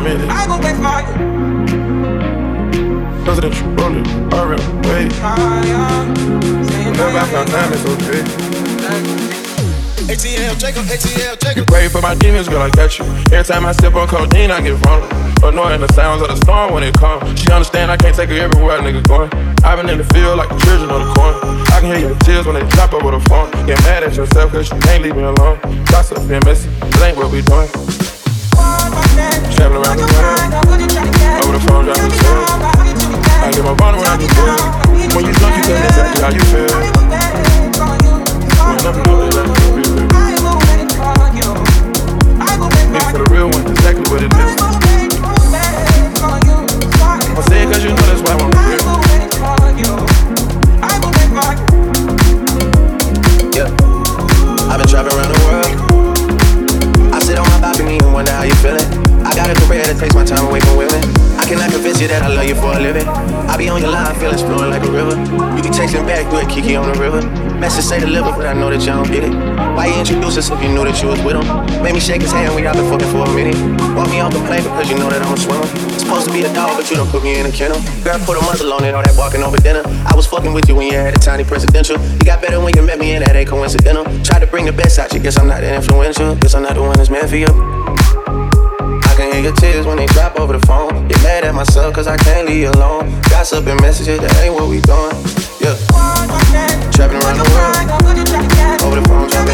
minute. I gon' pay for you. Cause that you roll it, I ran away. Never found time, it's okay. ATL, Jacob, ATL, Jacob. You pray for my demons, girl, I got you. Every time I sip on codeine, I get vulnerable. Annoying the sounds of the storm when it comes. She understand I can't take her everywhere a nigga going. I've been in the field like the children on the corner. I can hear your tears when they drop over the phone. Get mad at yourself cause you can't leave me alone. Gossip and messy, it ain't what we doing. Traveling around the world, over the phone, driving the phone. I get my bottle when I get good. When you drunk, you tell me exactly how you feel. When I'm doing it, I'm doing it. It's for the real one, exactly what it is. I say it cause you know that's why I'm here. Yeah, I've been traveling around the world. I sit on my balcony and wonder how you feeling. I got a career that takes my time away from women. I cannot convince you that I love you for a living. I be on your line, feelings flowing like a river. You can text them back, do it, Kiki on the river. Message say deliver, but I know that y'all don't get it. Why you introduce us if you knew that you was with him? Made me shake his hand, we got been fucking for a minute. Walk me off the plane because you know that I'm a swimmer. Supposed to be a dog, but you don't put me in a kennel. Girl, put a muzzle on it, all that walking over dinner. I was fucking with you when you had a tiny presidential. You got better when you met me, and that ain't coincidental. Tried to bring the best out you, guess I'm not that influential. Guess I'm not the one that's meant for you. Can hear your tears when they drop over the phone. Get mad at myself cause I can't leave you alone. Gossip and messages, that ain't what we doing. Yeah. Trapping around the world, over the phone,